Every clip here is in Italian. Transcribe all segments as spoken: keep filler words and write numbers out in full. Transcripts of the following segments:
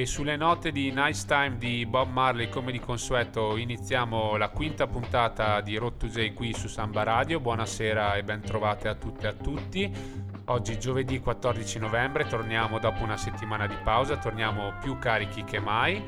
e sulle note di Nice Time di Bob Marley, come di consueto iniziamo la quinta puntata di Road to J qui su Samba Radio. Buonasera e ben trovate a tutte e a tutti. Oggi giovedì quattordici novembre, torniamo dopo una settimana di pausa, torniamo più carichi che mai.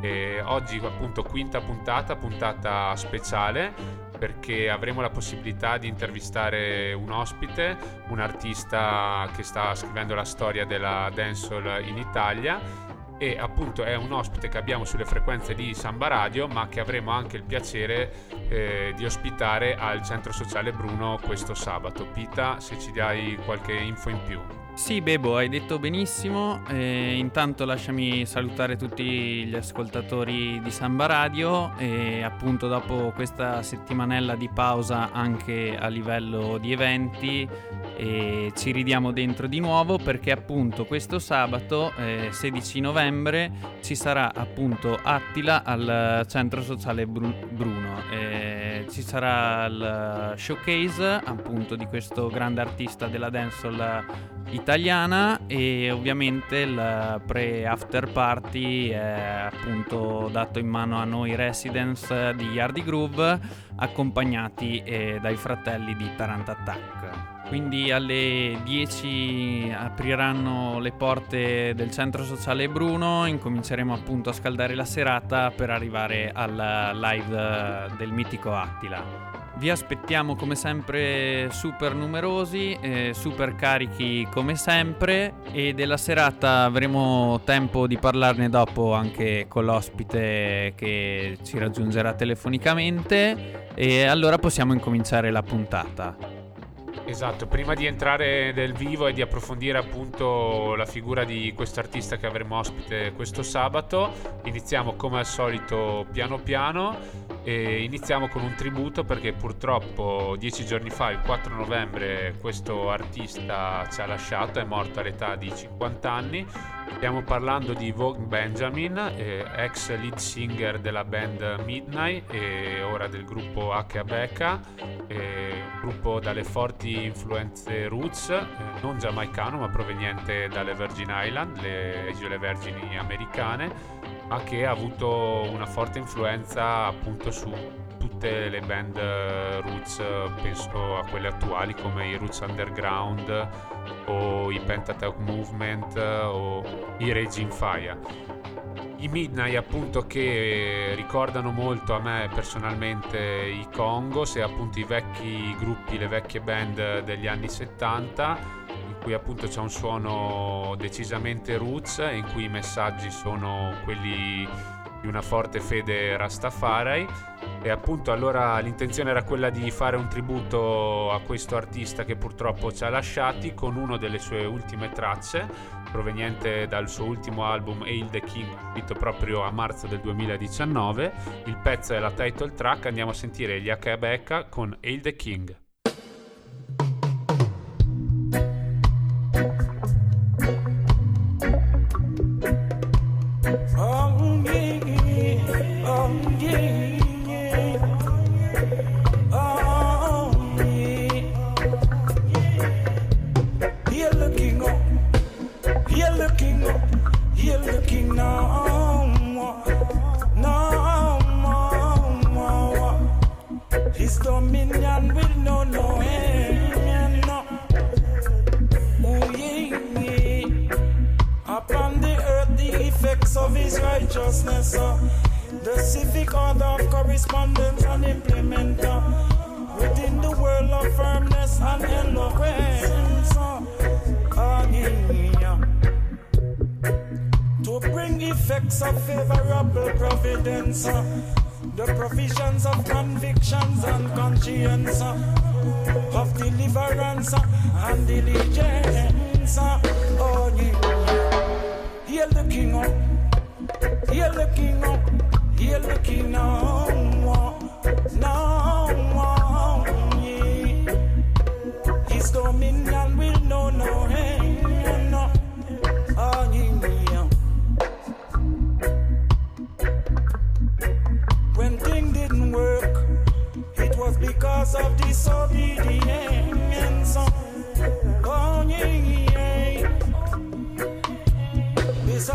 E oggi appunto quinta puntata, puntata speciale, perché avremo la possibilità di intervistare un ospite, un artista che sta scrivendo la storia della dancehall in Italia, e appunto è un ospite che abbiamo sulle frequenze di Samba Radio, ma che avremo anche il piacere eh, di ospitare al Centro Sociale Bruno questo sabato. Pita, se ci dai qualche info in più. Sì, Bebo, hai detto benissimo. Eh, intanto lasciami salutare tutti gli ascoltatori di Samba Radio e appunto dopo questa settimanella di pausa anche a livello di eventi eh, ci ridiamo dentro di nuovo, perché appunto questo sabato eh, sedici novembre ci sarà appunto Attila al Centro Sociale Bruno. Eh, ci sarà il showcase appunto di questo grande artista della dancehall italiana e ovviamente il pre-after party è appunto dato in mano a noi residents di Yardy Groove, accompagnati eh, dai fratelli di Tarantatac. Quindi alle dieci apriranno le porte del Centro Sociale Bruno, incominceremo appunto a scaldare la serata per arrivare al live del mitico Attila. Vi aspettiamo come sempre super numerosi, eh, super carichi come sempre, e della serata avremo tempo di parlarne dopo anche con l'ospite che ci raggiungerà telefonicamente, e allora possiamo incominciare la puntata. Esatto, prima di entrare nel vivo e di approfondire appunto la figura di quest'artista che avremo ospite questo sabato, iniziamo come al solito piano piano e iniziamo con un tributo, perché purtroppo dieci giorni fa, il quattro novembre, questo artista ci ha lasciato, è morto all'età di cinquanta anni. Stiamo parlando di Vaughn Benjamin, eh, ex lead singer della band Midnight e ora del gruppo Akae Beka, eh, un gruppo dalle forti influenze roots, eh, non giamaicano ma proveniente dalle Virgin Island, le isole vergini americane, ma che ha avuto una forte influenza appunto su tutte le band roots, penso a quelle attuali come i Roots Underground o i Pentatac Movement o i Raging Fire. I Midnight appunto, che ricordano molto a me personalmente i Congos e appunto i vecchi gruppi, le vecchie band degli anni settanta, in cui appunto c'è un suono decisamente roots e in cui i messaggi sono quelli di una forte fede Rastafari. E appunto allora l'intenzione era quella di fare un tributo a questo artista che purtroppo ci ha lasciati con una delle sue ultime tracce, proveniente dal suo ultimo album Hail The King, uscito proprio a marzo del duemiladiciannove. Il pezzo è la title track, andiamo a sentire gli Akae Beka con Hail The King.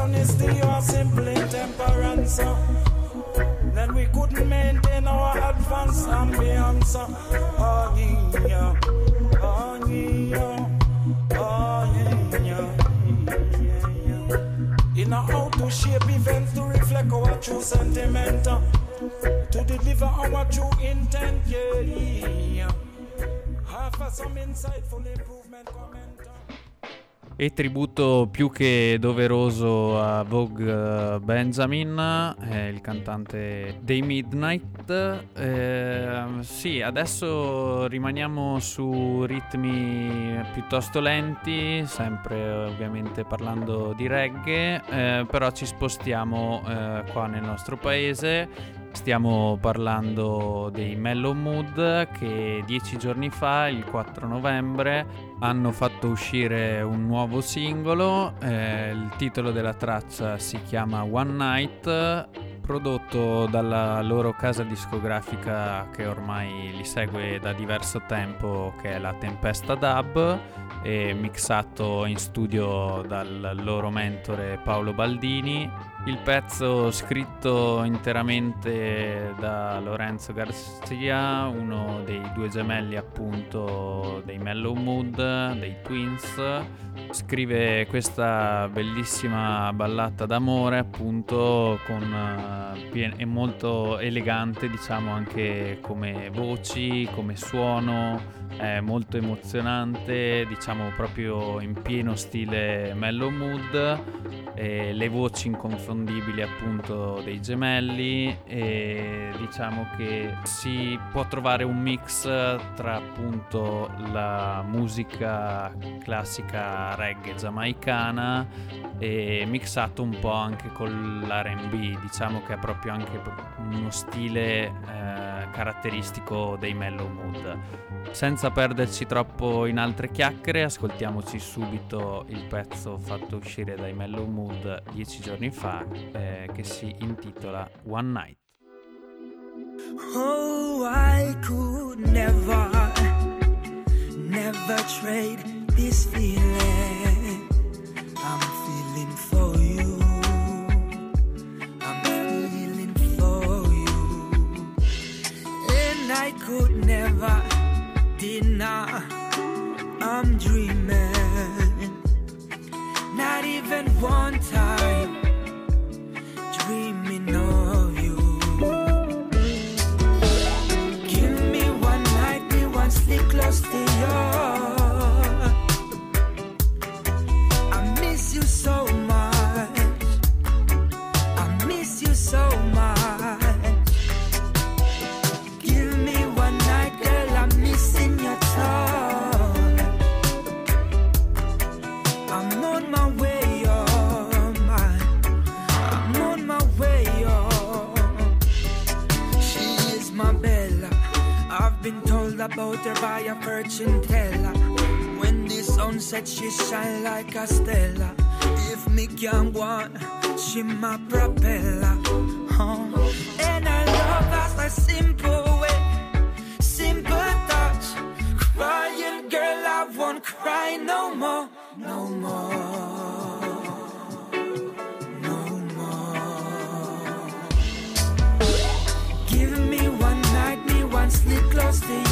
honesty or simply temperance. Then we couldn't maintain our advanced ambience. Oh yeah, oh yeah, oh yeah. You know how to shape events to reflect our true sentiment, to deliver our true intent. Yeah, half of some insightful improvement comment. E tributo più che doveroso a Vaughn Benjamin, eh, il cantante dei Midnight. Eh, sì, adesso rimaniamo su ritmi piuttosto lenti, sempre ovviamente parlando di reggae, eh, però ci spostiamo eh, qua nel nostro paese. Stiamo parlando dei Mellow Mood, che dieci giorni fa, il quattro novembre, hanno fatto uscire un nuovo singolo. Eh, il titolo della traccia si chiama One Night, prodotto dalla loro casa discografica che ormai li segue da diverso tempo, che è La Tempesta Dub, e mixato in studio dal loro mentore Paolo Baldini. Il pezzo, scritto interamente da Lorenzo Garzia, uno dei due gemelli appunto dei Mellow Mood, dei Twins, scrive questa bellissima ballata d'amore appunto, con uh, pien- è molto elegante, diciamo, anche come voci, come suono, è molto emozionante, diciamo proprio in pieno stile Mellow Mood, e le voci inconfondibili appunto dei gemelli, e diciamo che si può trovare un mix tra appunto la musica classica reggae giamaicana e mixato un po' anche con l'R and B, diciamo che è proprio anche uno stile eh, caratteristico dei Mellow Mood. Senza perderci troppo in altre chiacchiere, ascoltiamoci subito il pezzo fatto uscire dai Mellow Mood dieci giorni fa, eh, che si intitola One Night. Oh, I could never, never trade this feeling I'm feeling for you. I'm feeling for you. And I could never deny I'm dreaming. Not even one time dreaming of you. Give me one night, me one sleep close to you. About her by a virgin teller. When the sun sets, she shine like a stella. If me can want, she my propeller. Oh. And I love that's a simple way, simple touch. Crying girl, I won't cry no more, no more, no more. Give me one night, me one sleep close to you.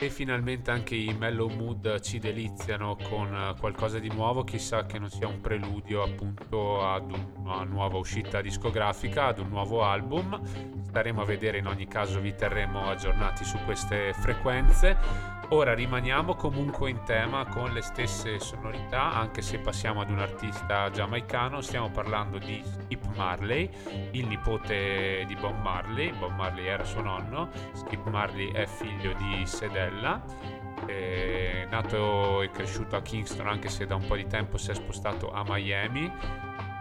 E finalmente anche i Mellow Mood ci deliziano con qualcosa di nuovo, chissà che non sia un preludio appunto ad una nuova uscita discografica, ad un nuovo album. Staremo a vedere, in ogni caso vi terremo aggiornati su queste frequenze. Ora rimaniamo comunque in tema con le stesse sonorità, anche se passiamo ad un artista giamaicano. Stiamo parlando di Skip Marley, il nipote di Bob Marley. Bob Marley era suo nonno, Skip Marley è figlio di Cedella, è nato e cresciuto a Kingston, anche se da un po' di tempo si è spostato a Miami.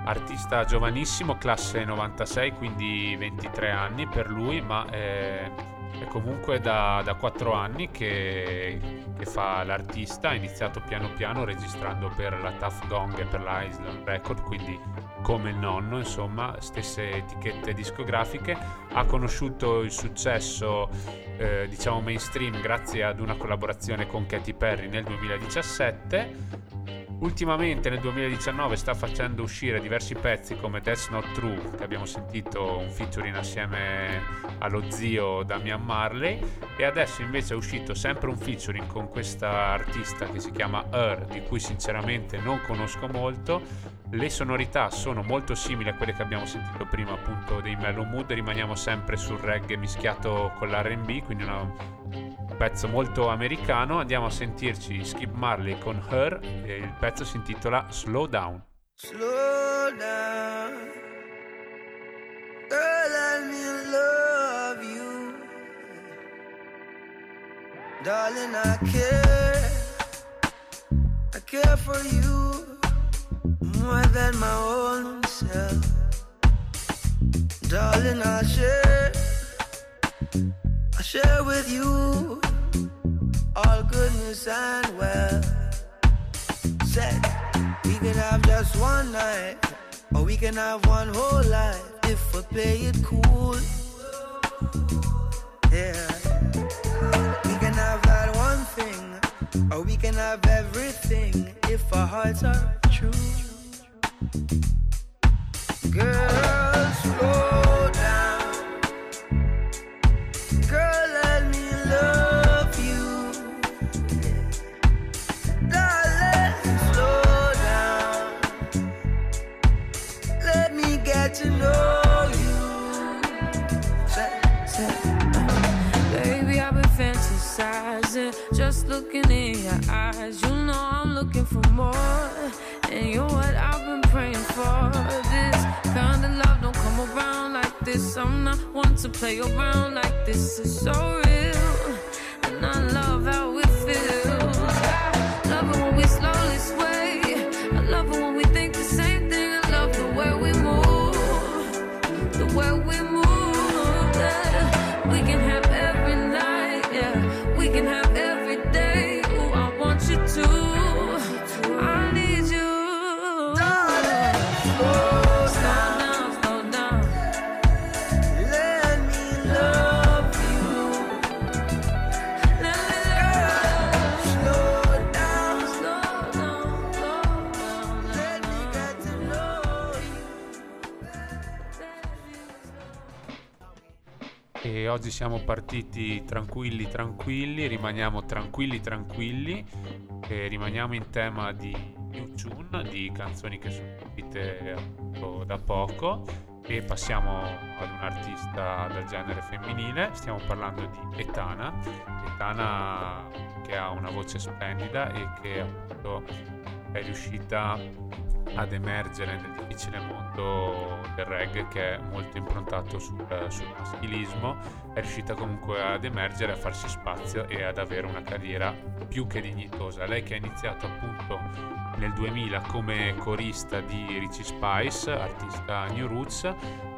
Artista giovanissimo, classe novantasei, quindi ventitré anni per lui, ma è... è comunque da, da quattro anni che, che fa l'artista. Ha iniziato piano piano registrando per la Tough Gong e per la Island Record, quindi come il nonno, insomma, stesse etichette discografiche. Ha conosciuto il successo eh, diciamo mainstream grazie ad una collaborazione con Katy Perry nel duemiladiciassette. Ultimamente nel duemiladiciannove sta facendo uscire diversi pezzi come That's Not True, che abbiamo sentito un featuring assieme allo zio Damian Marley, e adesso invece è uscito sempre un featuring con questa artista che si chiama Her, di cui sinceramente non conosco molto. Le sonorità sono molto simili a quelle che abbiamo sentito prima, appunto, dei Mellow Mood. Rimaniamo sempre sul reggae mischiato con l'R and B, quindi una... pezzo molto americano. Andiamo a sentirci Skip Marley con Her e il pezzo si intitola Slow Down. Slow down, girl, let me love you, darling. I care, I care for you more than my own self, darling. I share, I share with you all goodness and wealth. Said we can have just one night, or we can have one whole life if we play it cool. Yeah, we can have that one thing, or we can have everything if our hearts are true. Girl, slow down, girl, let me love. To know you, say, say. Baby, I've been fantasizing, just looking in your eyes. You know I'm looking for more, and you're what I've been praying for. This kind of love don't come around like this. I'm not one to play around like this. It's so real, and I love how it feels. I love it when we slowly sway. I love it when we think the same thing. I love the way we move. Where we move, yeah. We can have every night, yeah. We can have every day. Ooh, I want you to, I need you. Darling, slow down, slow down. Let me love you. Let me love. Slow down, slow down, slow down. Let me get to know you. E oggi siamo partiti tranquilli tranquilli, rimaniamo tranquilli tranquilli e rimaniamo in tema di new tune, di canzoni che sono uscite da poco, e passiamo ad un artista del genere femminile. Stiamo parlando di Etana, Etana che ha una voce splendida e che appunto è riuscita ad emergere nel difficile mondo del reggae, che è molto improntato sul, sul maschilismo. È riuscita comunque ad emergere, a farsi spazio e ad avere una carriera più che dignitosa. Lei che ha iniziato appunto nel duemila come corista di Richie Spice, artista New Roots,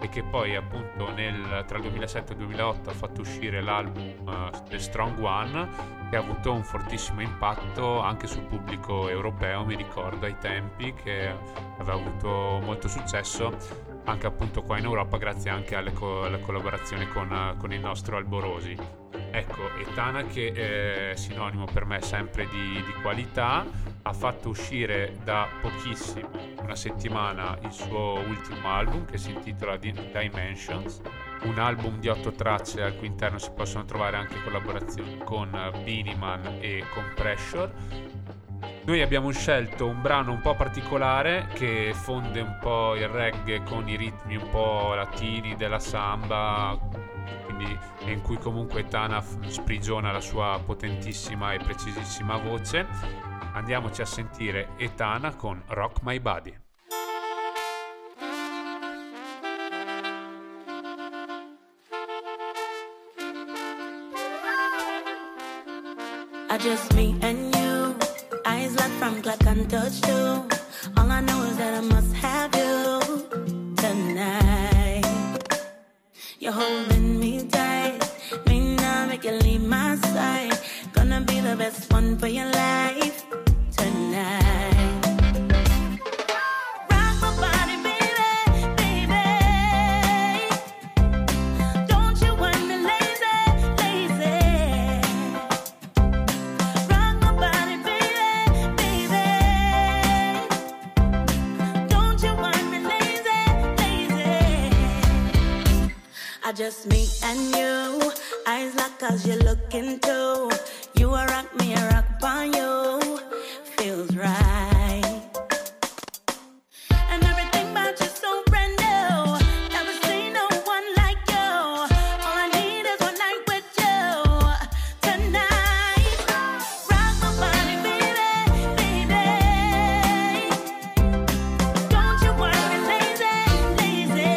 e che poi appunto nel, tra il duemilasette e il duemilaotto ha fatto uscire l'album uh, The Strong One, che ha avuto un fortissimo impatto anche sul pubblico europeo. Mi ricordo ai tempi che aveva avuto molto successo anche appunto qua in Europa, grazie anche alle co- alla collaborazione con, con il nostro Alborosi. Ecco, Etana, che è sinonimo per me sempre di, di qualità, ha fatto uscire da pochissimo, una settimana, il suo ultimo album che si intitola Dimensions, un album di otto tracce al cui interno si possono trovare anche collaborazioni con Biniman e con Pressure. Noi abbiamo scelto un brano un po' particolare che fonde un po' il reggae con i ritmi un po' latini della samba, quindi, e in cui comunque Etana sprigiona la sua potentissima e precisissima voce. Andiamoci a sentire Etana con Rock My Body. I just me and you, eyes locked from clock untouched too. All I know is that I must have you tonight. You're holding me tight, may not make you leave my side. Gonna be the best one for your life tonight. Just me and you, eyes locked cause you're looking too. You a rock, me a rock upon you, feels right. And everything about you so brand new, never seen no one like you. All I need is one night with you, tonight. Rock my body, baby, baby. Don't you want me lazy, lazy.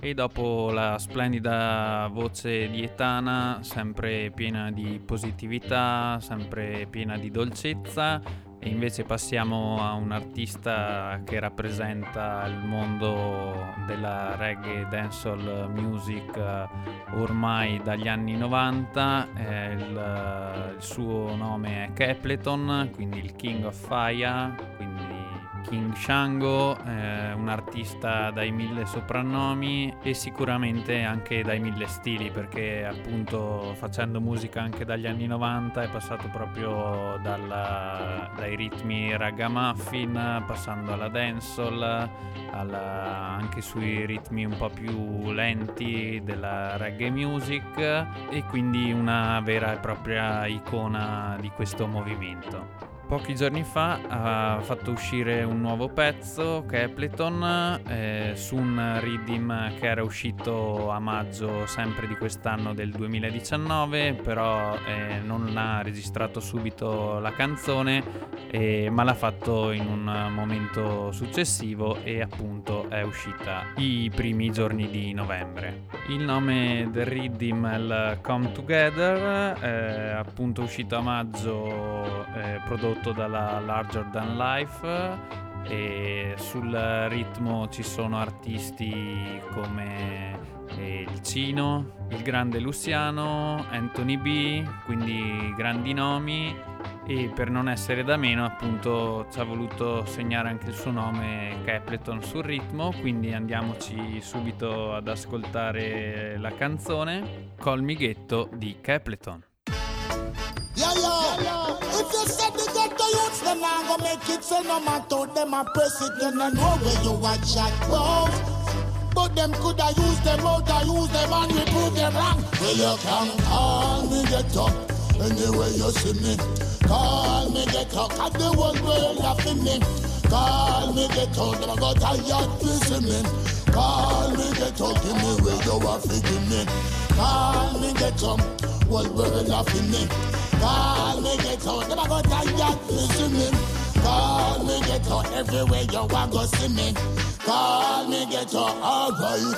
E dopo la splendida voce di Etana, sempre piena di positività, sempre piena di dolcezza, e invece passiamo a un artista che rappresenta il mondo della reggae dancehall music ormai dagli anni novanta. Il, il suo nome è Capleton, quindi il King of Fire, quindi King Shango, eh, un artista dai mille soprannomi e sicuramente anche dai mille stili, perché appunto facendo musica anche dagli anni novanta è passato proprio dalla, dai ritmi ragamuffin, passando alla dancehall, alla, anche sui ritmi un po' più lenti della reggae music, e quindi una vera e propria icona di questo movimento. Pochi giorni fa ha fatto uscire un nuovo pezzo, Capleton, eh, su un rhythm che era uscito a maggio sempre di quest'anno del duemiladiciannove, però eh, non ha registrato subito la canzone, eh, ma l'ha fatto in un momento successivo e appunto è uscita i primi giorni di novembre. Il nome del rhythm è il Come Together, eh, appunto uscito a maggio, eh, prodotto dalla Larger Than Life, e sul ritmo ci sono artisti come il Cino, il grande Luciano, Anthony B, quindi grandi nomi, e per non essere da meno appunto ci ha voluto segnare anche il suo nome Capleton sul ritmo, quindi andiamoci subito ad ascoltare la canzone Col Mighetto di Capleton. Yeah, yeah, yeah. If you said the ghetto youths, then I go make it so no matter them I press it, then I know where you watch at both. But them could I use them out, I use them and we prove them wrong. Well, you can call me ghetto, anyway you see me. Call me ghetto, cause the world will laugh at me. Call me ghetto, them I go tired pleasing me. Call me ghetto, give me where you are feeding me. Call me ghetto, world will laugh at me. Call me ghetto, never go tired listen me. Call me ghetto, everywhere you want go see me. Call me ghetto, alright.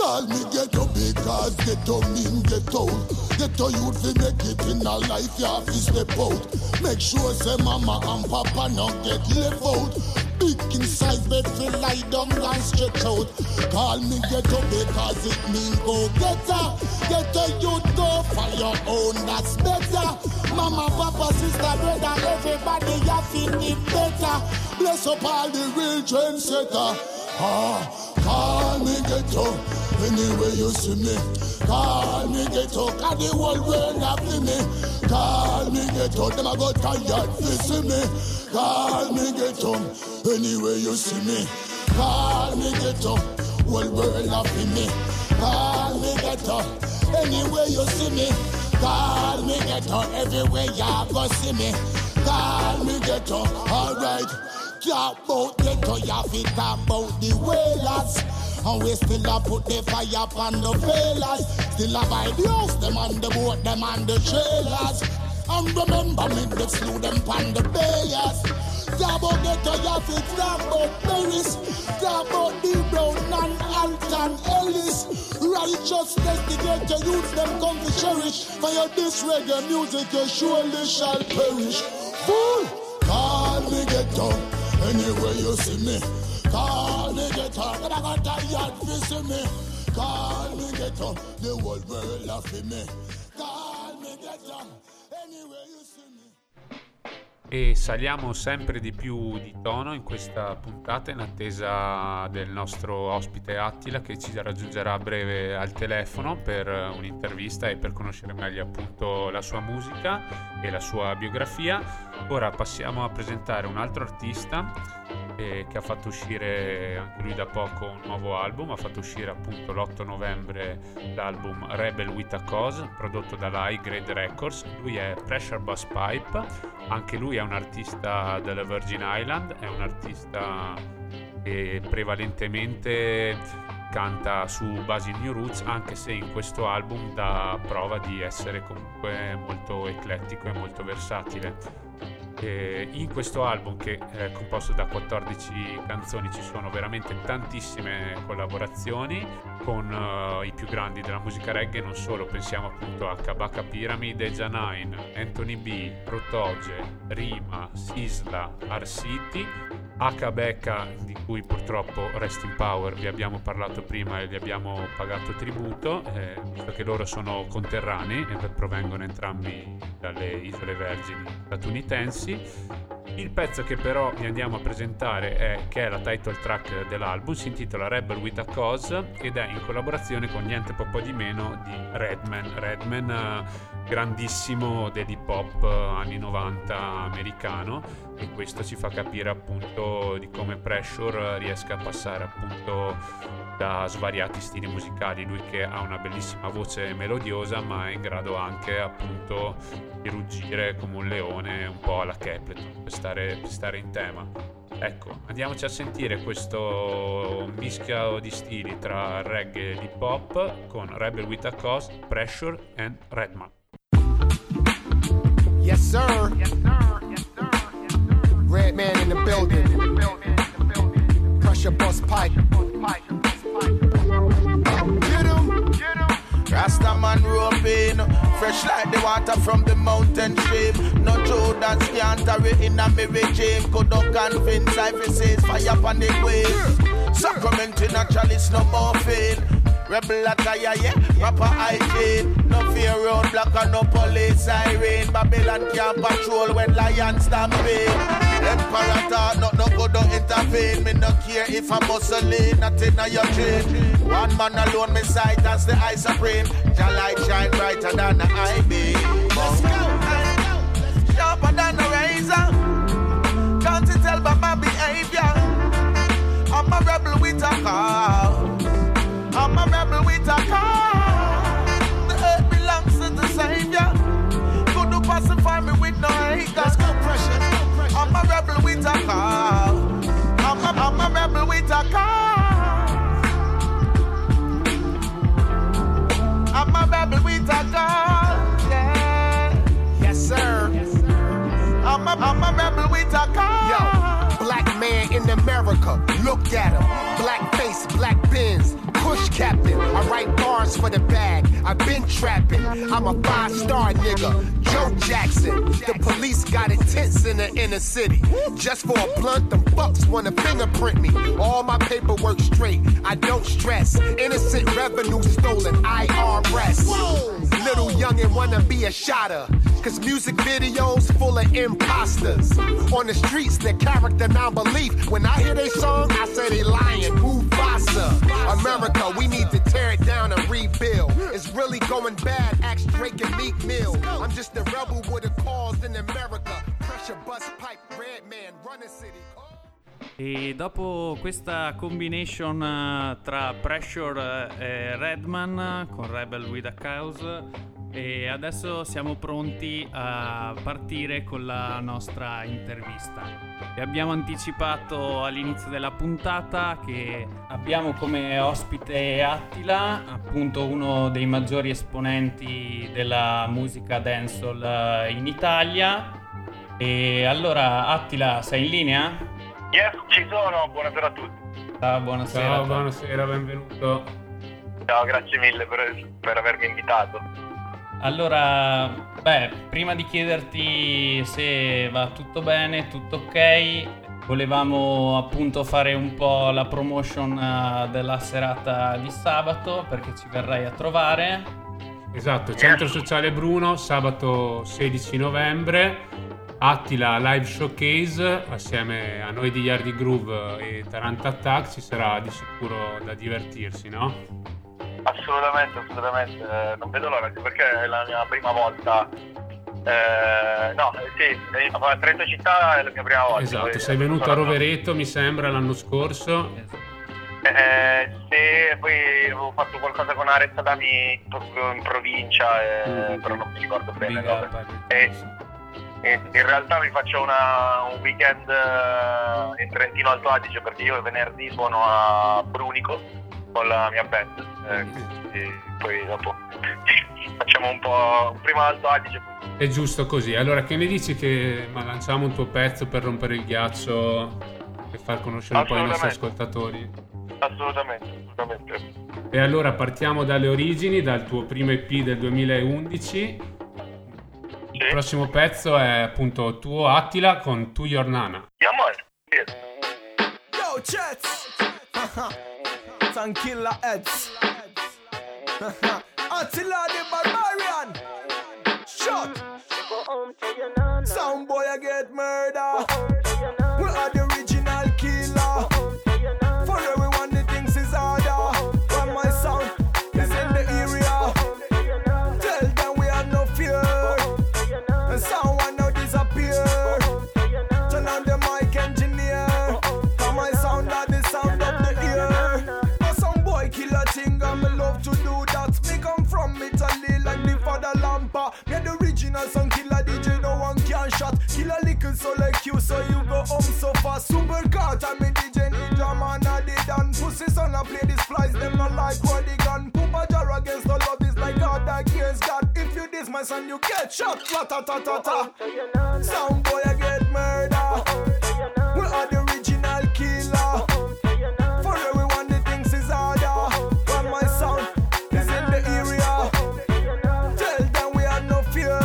Call me ghetto because ghetto mean ghetto. Ghetto youth we make it in a life, you have to step out. Make sure say mama and papa not get left out. Big king size bed we lie down and stretch out. Call me ghetto because it mean go getter. Ghetto youth go for your own, that's better. Mama, papa, sister, brother, everybody you feel it better. Bless up all the real trendsetter. Ah, call me ghetto. Anyway you see me, call me ghetto, cause the whole world after me. Call me ghetto, them a go tired to see me. Call me ghetto, anyway you see me. Call me ghetto, whole world after me. Call me ghetto, anyway you see me. Call me ghetto, everywhere ya go see me. Call me ghetto, alright. Talk about ghetto, ya fit talk about the wailers. And we still a put the fire upon the failures. Still a buy the house, them on the boat, them on the trailers. And remember me, they slew them on the payers. Dabo ghetto, Yaffit, Dabo Paris. Dabo D. Brown and Alton Ellis. Righteousness, the ghetto youth, them come to cherish. For your this reggae music, you surely shall perish. Fool! Call me ghetto, anywhere you see me. Call me ghetto, and I got tired facing me. Call me ghetto, the world will laugh at me. Call me ghetto, anywhere you see me. E saliamo sempre di più di tono in questa puntata in attesa del nostro ospite Attila, che ci raggiungerà a breve al telefono per un'intervista e per conoscere meglio appunto la sua musica e la sua biografia. Ora passiamo a presentare un altro artista che ha fatto uscire anche lui da poco un nuovo album. Ha fatto uscire appunto l'otto novembre l'album Rebel With A Cause, prodotto dalla High Grade Records. Lui è Pressure Bus Pipe, anche lui è un artista della Virgin Island, è un artista che prevalentemente canta su basi new roots, anche se in questo album dà prova di essere comunque molto eclettico e molto versatile. Eh, in questo album, che è composto da quattordici canzoni, ci sono veramente tantissime collaborazioni con uh, i più grandi della musica reggae, non solo. Pensiamo appunto a Kabaka Pyramid, Eja nine, Anthony B, Road two J, Rima, Sisla, Arsiti, Akae Beka, di cui purtroppo Rest in Power vi abbiamo parlato prima e vi abbiamo pagato tributo, eh, visto che loro sono conterranei e provengono entrambi dalle Isole Vergini statunitensi. Il pezzo che però vi andiamo a presentare è, che è la title track dell'album, si intitola Rebel With A Cause ed è in collaborazione con niente po' po' di meno di Redman. Redman, grandissimo dell'hip hop anni novanta americano, e questo ci fa capire appunto di come Pressure riesca a passare appunto da svariati stili musicali, lui che ha una bellissima voce melodiosa ma è in grado anche appunto di ruggire come un leone, un po' alla Capleton, per stare, per stare in tema. Ecco, andiamoci a sentire questo mischio di stili tra reggae e hip hop con Rebel With A Cause, Pressure and Redman. Yes sir, yes sir, yes sir. Redman in the building. Pressure Bus Pipe. Get him, get him. Rasta man roping, fresh like the water from the mountain stream. No Jordans can't carry in a mirror gym. Could not convince Ivy's fire on the waves. Sacramento naturally is no more fail. Rebel attire, yeah, rapper hygiene. No fear round block and no police siren. Babylon can't patrol when lions stampede. Emperor talk, not no go, don't intervene. Me no care if I muscle in, nothing on your chain. One man alone, me sight as the eye supreme. The light shine brighter than the eye beam. Let's go, let's go. Sharper than a razor. Can't you tell by my behavior? I'm a rebel with a cause. I'm a rebel with a cause. The earth belongs to the Savior. Could you pacify me with no haters? Let's go, Pressure. I'm a rebel with a cause. I'm a, I'm a rebel with a cause. I'm a rebel with a cause. Yeah. Yes, sir. Yes, sir. I'm a, I'm a rebel with a cause. Yo, black man in America, look at him. Black face. lace, black pins, push captain. I write bars for the bag, I've been trapping. I'm a five-star nigga, Joe Jackson. The police got intense in the inner city. Just for a blunt, them fucks wanna fingerprint me. All my paperwork straight, I don't stress. Innocent revenue stolen, I R S. Little youngin' wanna be a shotter, cause music videos full of imposters. On the streets, their character non-belief. When I hear they song, I say they lying. Who Vasa? America, we need to tear it down and rebuild. It's really going bad, ask Drake and Meek Mill. I'm just a rebel with a cause in America. Pressure Bus Pipe, Redman, run the city. E dopo questa combination tra Pressure e Redman con Rebel with a Cause, e adesso siamo pronti a partire con la nostra intervista. Vi abbiamo anticipato all'inizio della puntata che abbiamo come ospite Attila, appunto uno dei maggiori esponenti della musica dancehall in Italia. E allora Attila, sei in linea? Yes, ci sono, buonasera a tutti. Ciao, buonasera. Ciao, buonasera, benvenuto. Ciao, grazie mille per, per avermi invitato. Allora, beh, prima di chiederti se va tutto bene, tutto ok, volevamo appunto fare un po' la promotion della serata di sabato, perché ci verrai a trovare. Esatto, Centro Sociale Bruno, sabato sedici novembre. Attila Live Showcase, assieme a noi di Yardy Groove e Tarantatac, ci sarà di sicuro da divertirsi, no? Assolutamente, assolutamente, non vedo l'ora, perché è la mia prima volta, eh, no, sì, a Trento città è la mia prima volta. Esatto, sei venuto a Rovereto, mi sembra, l'anno scorso. Eh, sì, poi avevo fatto qualcosa con Arezzo Adami in provincia, eh, mm. però non mi ricordo bene. In realtà vi faccio una, un weekend in Trentino Alto Adige, perché io venerdì sono a Brunico con la mia band, eh, e poi dopo facciamo un po' prima Alto Adige. È giusto così. Allora, che ne dici che ma lanciamo un tuo pezzo per rompere il ghiaccio e far conoscere un po' i nostri ascoltatori? Assolutamente, assolutamente. E allora partiamo dalle origini, dal tuo primo E P del duemilaundici. Il prossimo pezzo è appunto tuo, Attila, con Tu Your Nana. Yo Jets, Tankilla Heads, Attila the Barbarian. Shot. Soundboy I get murder. We are the original killer. For everyone the things is harder. From my sound is in the area. Tell them we are no fear. Someone now disappear. Turn on the mic, engineer. Cause my sound are the sound of the ear. But some boy kill a thing and me love to do that. Me come from Italy like the father Lampa. Me the original son killer D J, no one can shot. Kill a little so like you, so you go home so fast. Super cut and me D J Ninja man a did and pussy son a play these flies. Them not like what they gun. Poopa jar against the love is like God against God. This my son, you get shot, ta ta ta ta ta. Sound boy, I get murder. We are the original killer. For everyone, the things is harder. But my sound is in the area. Tell them we are no fear.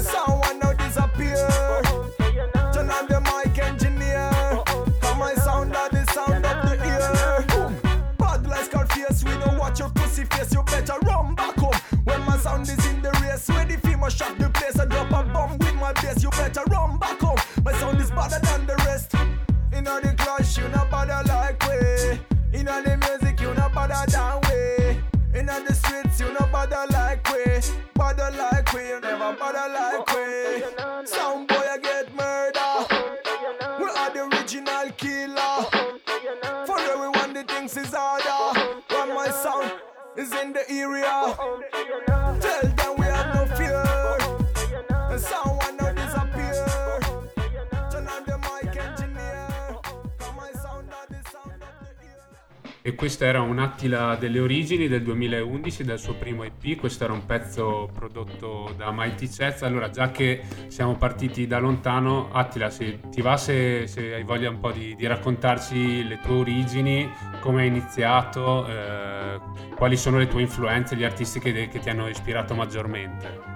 Someone now disappear. Turn on the mic, engineer. Cause my sound are the sound of the ear. Boom. Bad like Scarface, we don't watch your pussy face. You better run back home. My sound is in the race, where the female shot the place. I drop a bomb with my bass, you better run back home. My sound is better than the rest. You know the clash, you not bother like way. You know the music, you not bother than way. You know the streets, you not bother like way. Bother like way, you never bother like way. Sound boy, I get murder. We are the original killer. For everyone, the things is harder. But my sound is in the area. Tell them we have no fear. Someone now disappear. Turn on the mic, engineer. Come my sound, the sound of the ear. E questo era un Attila delle origini del duemilaundici, del suo primo E P. Questo era un pezzo prodotto da Mighty Chats. Allora, già che siamo partiti da lontano, Attila, se ti va, se, se hai voglia un po' di, di raccontarci le tue origini, come hai iniziato, eh, quali sono le tue influenze, gli artisti che, che ti hanno ispirato maggiormente.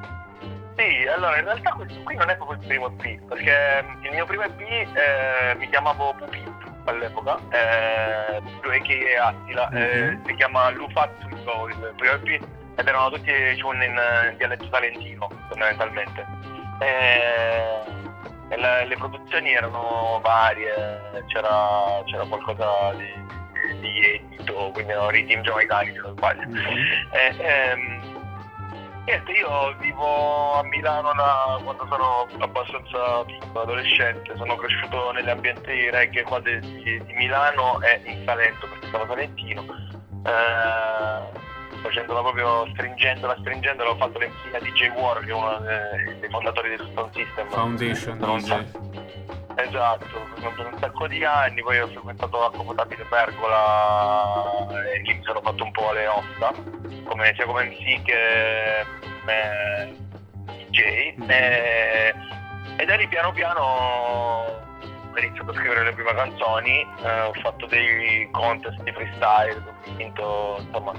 Sì, allora in realtà questo qui non è proprio il primo E P, perché il mio primo E P eh, mi chiamavo Pupito all'epoca, eh, che è Attila, eh, si chiama Lufatto il primo E P, ed erano tutti in, in dialetto talentino fondamentalmente. Eh, le, le produzioni erano varie, c'era, c'era qualcosa di, di edito, quindi erano ritmi giamaicani se non sbaglio. Eh, ehm, Niente, io vivo a Milano da quando sono abbastanza piccolo, adolescente, sono cresciuto negli ambienti reggae qua di, di Milano e in Salento, perché sono salentino, eh, facendola proprio, stringendola, stringendola, ho fatto l'M C a D J War, che è uno dei, dei fondatori del Sound System Foundation, D J. Esatto, per un sacco di anni, poi ho frequentato a Comotabile Pergola e lì mi sono fatto un po' le ossa, come, sia come M C che come D J, e, e da lì piano piano ho iniziato a scrivere le prime canzoni, eh, ho fatto dei contest di freestyle, ho vinto, insomma,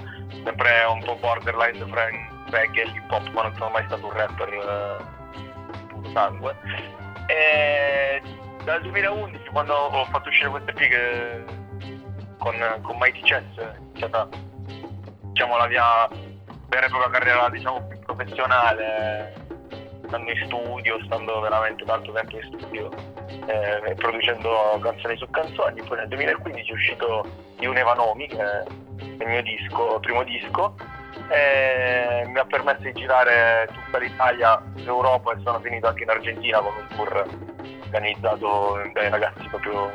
sempre un po' borderline fra reggae e hip hop, ma non sono mai stato un rapper puro sangue. E dal duemilaundici, quando ho fatto uscire queste fighe con, con Mighty Chess, è stata, diciamo, la mia vera e propria carriera, diciamo, più professionale, stando in studio, stando veramente tanto tempo in studio, eh, producendo canzoni su canzoni. Poi nel duemilaquindici è uscito You Never Know Me, che è il mio disco, primo disco, e mi ha permesso di girare tutta l'Italia, l'Europa, e sono finito anche in Argentina con un tour organizzato dai ragazzi proprio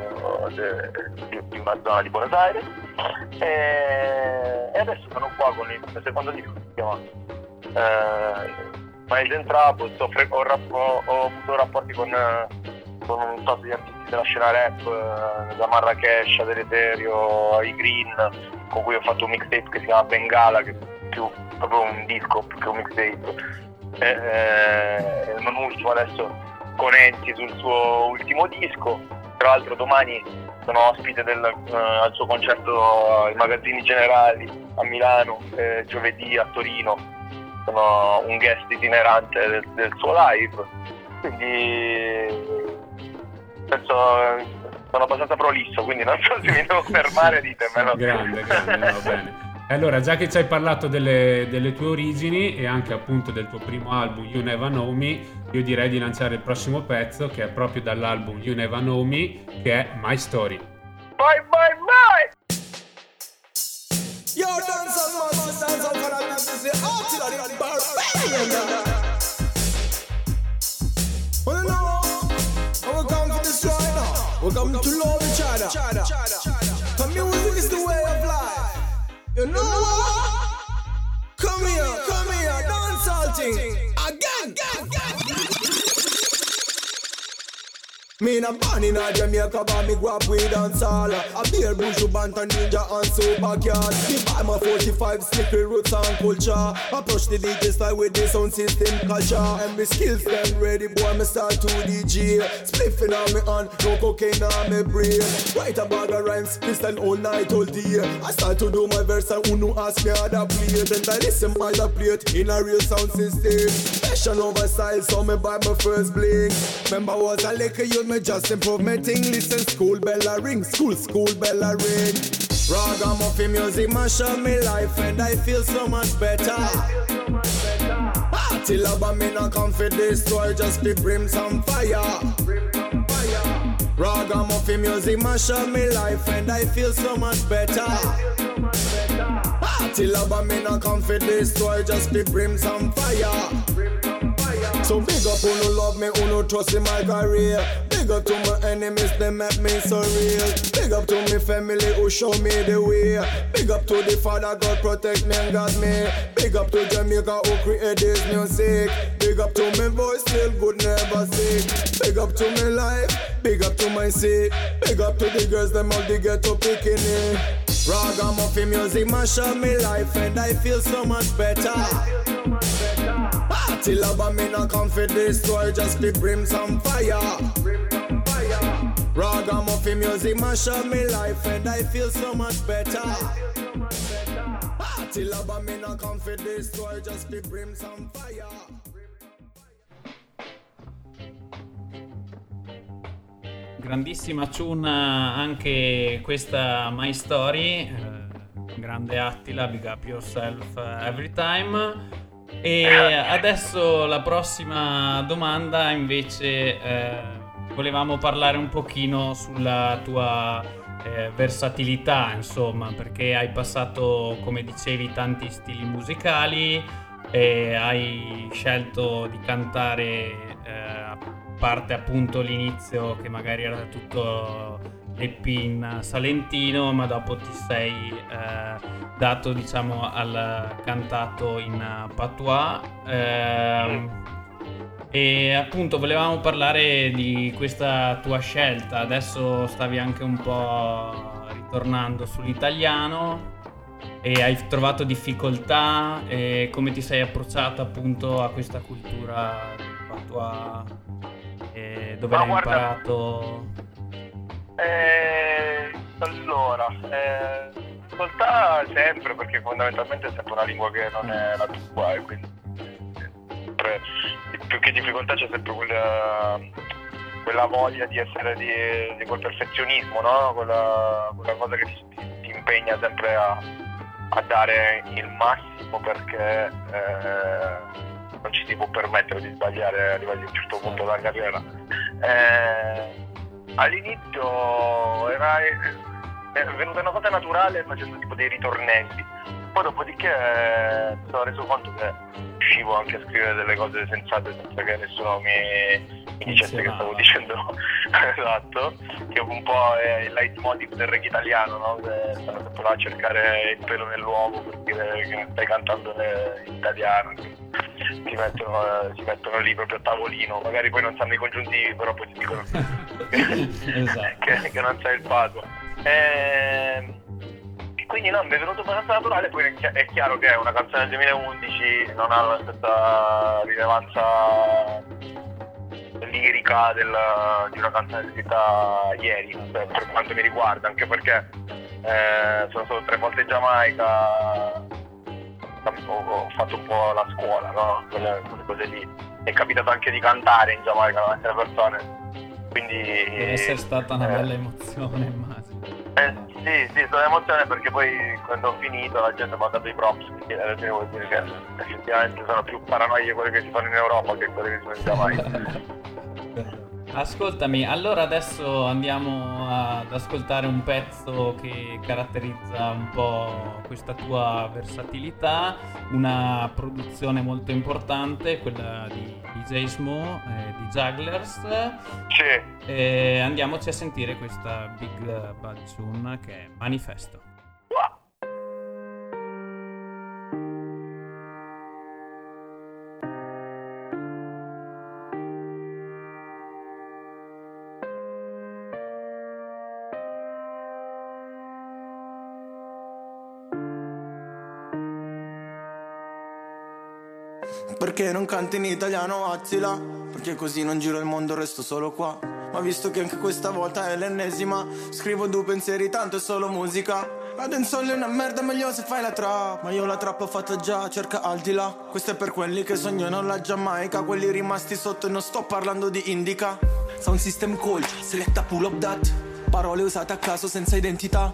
di una zona di Buenos Aires, e adesso sono qua con il secondo disco che si chiama eh, Miles and Trouble. Ho, ho, ho avuto rapporti con, con un sacco di artisti della scena rap, da Marrakesh a Deleterio ai Green, con cui ho fatto un mixtape che si chiama Bengala, che più proprio un disco più che un mixtape, eh, eh, non ultimo adesso con Enzi sul suo ultimo disco. Tra l'altro domani sono ospite del, eh, al suo concerto ai Magazzini Generali a Milano, eh, giovedì a Torino sono un guest itinerante del, del suo live, quindi penso sono abbastanza prolisso, quindi non so se mi devo fermare, ditemelo. Grande, grande, va bene. Allora, già che ci hai parlato delle, delle tue origini e anche appunto del tuo primo album You Never Know Me, io direi di lanciare il prossimo pezzo, che è proprio dall'album You Never Know Me, che è My Story. Bye bye bye! Yo, you know what? Come here, come here, dance all thing. Again, again, again. Me in a band in a Jamaica, but me go up with dance all. A beer, buju, bantan, ninja, and super cat. Me buy my forty-five, slippery roots and culture. Approach the D J style with the sound system culture. And me skills them ready, boy, me start to D J. Spliffing on me hand, no cocaine on me brain. Write a bag of rhymes, listen all night, all day. I start to do my verse and who no ask me how to play. Then I listen by the plate in a real sound system. Fashion over style, so me buy my first bling. Remember was a liquor you me just improve my thing. Listen, school bell a ring, school, school bell a ring. Ragamuffin music mash up me life and I feel so much better. I feel so much better. Ah, till I me not come for this toy, just be brim some fire. Brim some fire. Ragamuffin music mash up me life and I feel so much better. I feel so much better. Ah, till I me not come for this toy, just be brim some fire. Brim some fire. So big up who no love me, who no trust in my career. Big up to my enemies, they make me so real. Big up to my family who show me the way. Big up to the Father God protect me and guard me. Big up to Jamaica who create this music. Big up to my voice still good never sick. Big up to my life, big up to my seat. Big up to the girls them all the ghetto picking it. Ragamuffin music mash up my life and I feel so much better. Attila but me not come for destroy, just to brim some fire. Ragamuffin music mash up my life and I feel so much better. Attila but me not come for destroy, just to brim some fire. Grandissima ciuna anche questa My Story, eh, grande Attila, big up yourself every time. E adesso la prossima domanda invece, eh, volevamo parlare un pochino sulla tua eh, versatilità, insomma, perché hai passato, come dicevi, tanti stili musicali e hai scelto di cantare eh, parte appunto l'inizio che magari era tutto l'E P in salentino, ma dopo ti sei eh, dato diciamo al cantato in patois eh, e appunto volevamo parlare di questa tua scelta. Adesso stavi anche un po' ritornando sull'italiano e hai trovato difficoltà, e come ti sei approcciato appunto a questa cultura del patois? Dove ah, l'hai guarda, imparato? Eh, allora, eh, ascolta sempre, perché fondamentalmente è sempre una lingua che non è la tua, e quindi sempre, più che difficoltà c'è sempre quella, quella voglia di essere, di, di quel perfezionismo, no? Quella, quella cosa che ti, ti impegna sempre a, a dare il massimo, perché eh, non ci si può permettere di sbagliare, arrivare a un certo punto della carriera. Eh, all'inizio era, è venuta una cosa naturale facendo tipo dei ritornelli, poi dopodiché eh, mi sono reso conto che riuscivo anche a scrivere delle cose sensate senza che nessuno mi, mi dicesse che stavo dicendo esatto, che un po' è il leitmotiv del reggae italiano, no? Stanno sempre là a cercare il pelo nell'uovo per dire che stai cantando in italiano. Si mettono, si mettono lì proprio a tavolino, magari poi non sanno i congiuntivi, però poi ti dicono esatto. che, che non sai il patois. E quindi no, mi è venuto abbastanza naturale. Poi è chiaro che una canzone del duemilaundici non ha la stessa rilevanza lirica del, di una canzone scritta ieri, per quanto mi riguarda, anche perché eh, sono solo tre volte in Giamaica. Ho fatto un po' la scuola, no? Quelle, quelle cose lì. È capitato anche di cantare in Giamaica davanti alle persone. Quindi deve essere stata una eh, bella emozione, immagino. Eh, sì, sì, è stata un'emozione, perché poi quando ho finito la gente mi ha dato i props, quindi alla fine vuol dire che effettivamente sono più paranoie quelle che si fanno in Europa che quelle che si fanno in Giamaica. Ascoltami, allora adesso andiamo ad ascoltare un pezzo che caratterizza un po' questa tua versatilità, una produzione molto importante, quella di D J Smo, eh, di Jugglers. Sì. E andiamoci a sentire questa Big Bad Tune che è Manifesto. Wow. Perché non canto in italiano, Attila? Perché così non giro il mondo, resto solo qua. Ma visto che anche questa volta è l'ennesima, scrivo due pensieri, tanto è solo musica. La dancehall è una merda, meglio se fai la trap. Ma io la trap ho fatta già, cerca al di là. Questo è per quelli che sognano la Giamaica, quelli rimasti sotto, e non sto parlando di indica. Sound system cold, selecta pull up that. Parole usate a caso senza identità.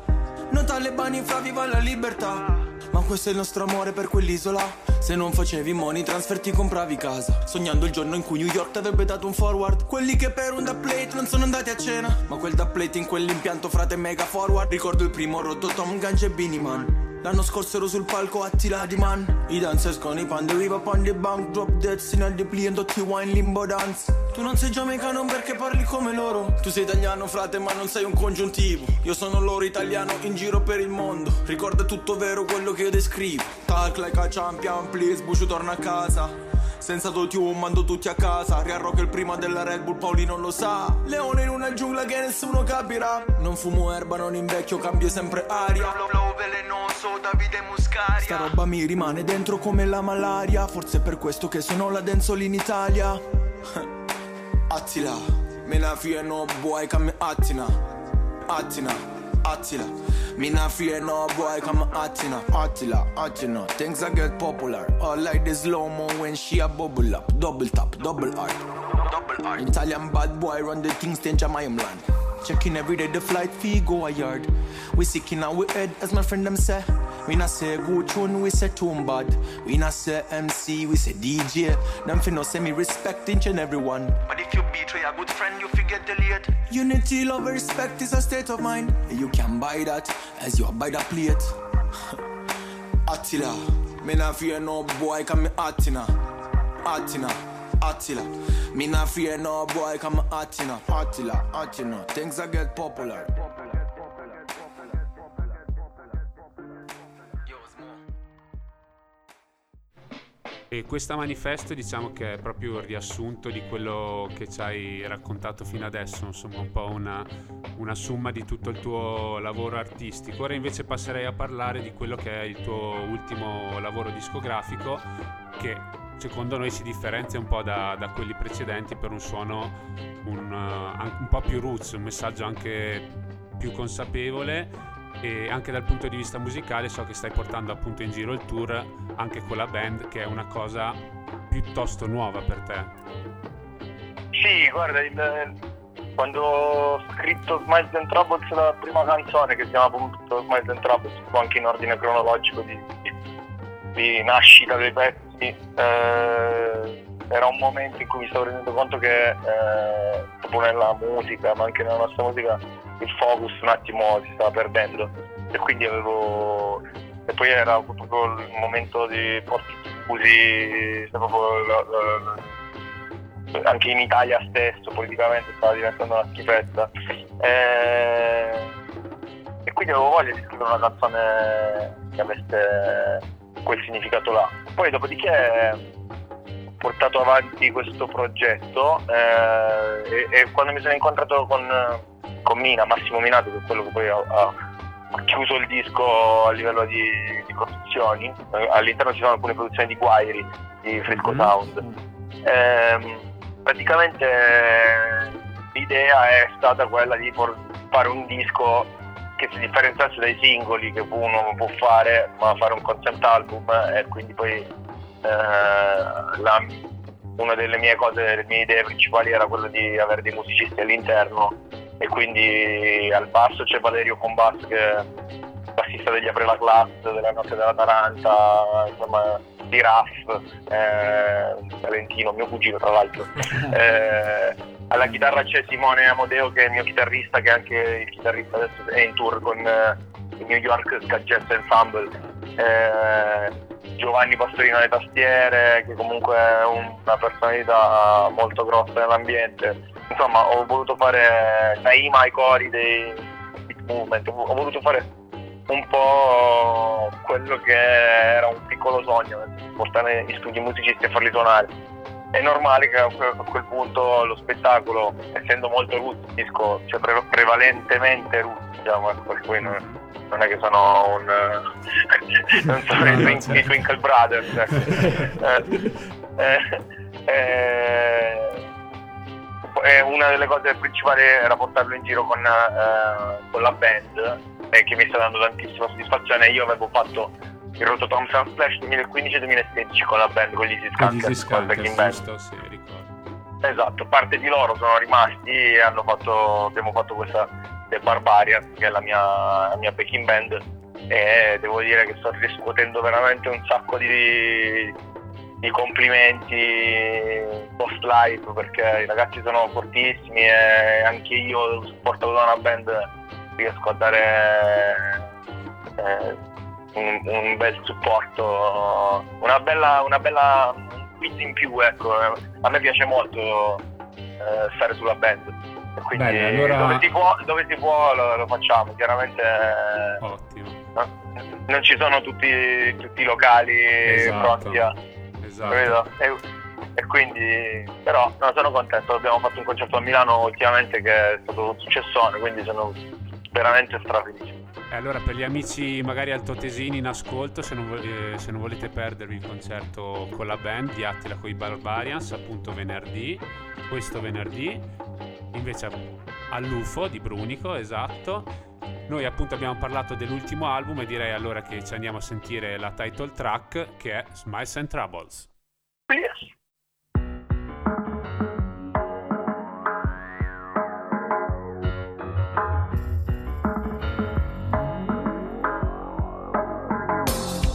Non talebani, fra viva la libertà. Ma questo è il nostro amore per quell'isola. Se non facevi money transfer ti compravi casa, sognando il giorno in cui New York ti avrebbe dato un forward. Quelli che per un da plate non sono andati a cena, ma quel da plate in quell'impianto frate mega forward. Ricordo il primo rotto Tom Gange e Beanie Man. L'anno scorso ero sul palco Attila di Man. I dancers con i pan, arriva upon the bank, drop dead, signal di pli and dotti wine, limbo dance. Tu non sei giamaicano perché parli come loro. Tu sei italiano, frate, ma non sei un congiuntivo. Io sono loro, italiano, in giro per il mondo. Ricorda tutto vero quello che io descrivo. Talk like a champion, please, Buccio torna a casa. Senza autotune mando tutti a casa. Real rocker prima della Red Bull, Paoli non lo sa. Leone in una giungla che nessuno capirà. Non fumo erba, non invecchio, cambio sempre aria. Blow, blow, velenoso, Davide Muscaria. Sta roba mi rimane dentro come la malaria. Forse è per questo che sono la Denzoli in Italia. Attila, me la fie no boy, come Attila. Attila. Attila, me not fear no boy, come Attila, Attila, Attila. Things I get popular, all like this slow-mo when she a bubble up. Double tap, double art, double art. Italian bad boy run the Kingston, Jamaican land. Checking every day the flight fee go a yard. We sick in our head, as my friend them say. We not say good tune, we say tune bad. We not say M C, we say D J. Them fi no say me respect each and everyone. But if you betray a good friend, you fi get delayed. Unity, love, respect is a state of mind. You can buy that as you buy the plate. Attila, me not fear no boy, come me Attila, Attila. Attila, me not fear no boy, come Attila, Attila, Attila. Things I get popular. E questa manifesto diciamo che è proprio il riassunto di quello che ci hai raccontato fino adesso, insomma un po' una, una somma di tutto il tuo lavoro artistico. Ora invece passerei a parlare di quello che è il tuo ultimo lavoro discografico, che secondo noi si differenzia un po' da, da quelli precedenti per un suono un, uh, un po' più roots, un messaggio anche più consapevole, e anche dal punto di vista musicale so che stai portando appunto in giro il tour anche con la band, che è una cosa piuttosto nuova per te. Sì, guarda, il, quando ho scritto Smiles and Troubles, la prima canzone che si chiama appunto Smiles and Troubles, anche in ordine cronologico di, di, di nascita dei pezzi, Eh, era un momento in cui mi stavo rendendo conto che eh, proprio nella musica, ma anche nella nostra musica, il focus un attimo si stava perdendo, e quindi avevo, e poi era proprio il momento di porti scusi, anche in Italia stesso politicamente stava diventando una schifezza, eh, e quindi avevo voglia di scrivere una canzone che avesse quel significato là. Poi dopodiché ho portato avanti questo progetto eh, e, e quando mi sono incontrato con, con Mina, Massimo Minato, che è quello che poi ha, ha chiuso il disco a livello di, di produzioni, all'interno ci sono alcune produzioni di Guairi, di Fresco Sound, eh, praticamente l'idea è stata quella di fare un disco che si differenziasse dai singoli che uno può fare, ma fare un concept album, e quindi poi eh, la, una delle mie cose, le mie idee principali era quella di avere dei musicisti all'interno, e quindi al basso c'è Valerio Combasso, che è bassista degli Apre la Classe, della Notte della Taranta, insomma di Raff, eh, Valentino, mio cugino tra l'altro. eh, Alla chitarra c'è Simone Amodeo, che è il mio chitarrista, che è anche il chitarrista adesso è in tour con eh, il New York Ska Jazz Ensemble, eh, Giovanni Pastorino alle tastiere, che comunque è una personalità molto grossa nell'ambiente. Insomma, ho voluto fare Naima ai cori dei Beat Movement, ho voluto fare un po' quello che era un piccolo sogno, portare in studio i musicisti e farli suonare. È normale che a quel punto lo spettacolo, essendo molto roots, disco, cioè pre- prevalentemente roots, diciamo, per cui non, non è che sono un non sono i twin, certo. Twinkle Brothers, ecco. eh, eh, eh, una delle cose principali era portarlo in giro con, eh, con la band, eh, che mi sta dando tantissima soddisfazione. Io avevo fatto il Rototom Sound Flash duemilaquindici duemilasedici con la band, con gli Siscanker, sì, esatto, parte di loro sono rimasti e hanno fatto, abbiamo fatto questa The Barbarian, che è la mia, la mia backing band, e devo dire che sto riscuotendo veramente un sacco di, di complimenti post live, perché i ragazzi sono fortissimi e anche io, supportato da una band, riesco a dare eh, Un, un bel supporto, una bella, una bella quiz in più, ecco. A me piace molto eh, stare sulla band, quindi bene, allora... dove si può, dove si può lo, lo facciamo, chiaramente. Ottimo. No? Non ci sono tutti, tutti i locali, esatto, pronti a... Esatto. E, e quindi, però no, sono contento, abbiamo fatto un concerto a Milano ultimamente che è stato un successone, quindi sono veramente strafelice. E allora per gli amici magari altoatesini in ascolto, se non, eh, se non volete perdervi il concerto con la band di Attila con i Barbarians, appunto venerdì, questo venerdì, invece all'U F O di Brunico, esatto. Noi appunto abbiamo parlato dell'ultimo album e direi allora che ci andiamo a sentire la title track, che è Smiles and Troubles. Yes.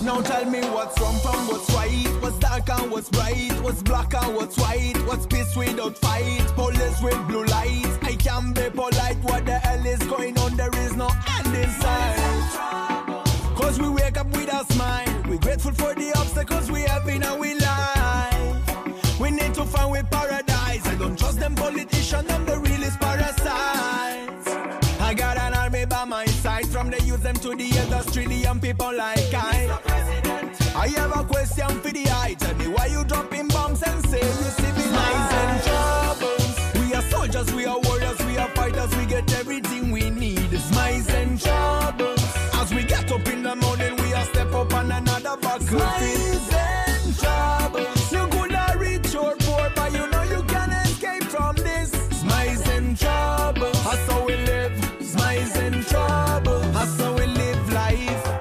Now tell me what's wrong from what's right, what's dark and what's bright, what's black and what's white, what's peace without fight, police with blue lights. I can be polite, what the hell is going on? There is no end in sight. Cause we wake up with a smile, we're grateful for the obstacles we have in our life. We need to find way paradise, I don't trust them politicians, them the realest parasites. I got an army by my side, from the youth them to the elders, trillion people like I. I have a question for the eye. Tell me why you dropping bombs and say you civilize and troubles. We are soldiers, we are warriors, we are fighters. We get everything we need. Smiles and troubles. As we get up in the morning, we are step up on another bucket. Smiles and troubles. You could have rich or poor, but you know you can escape from this. Smiles and troubles. That's how we live. Smiles and troubles. That's how we live life.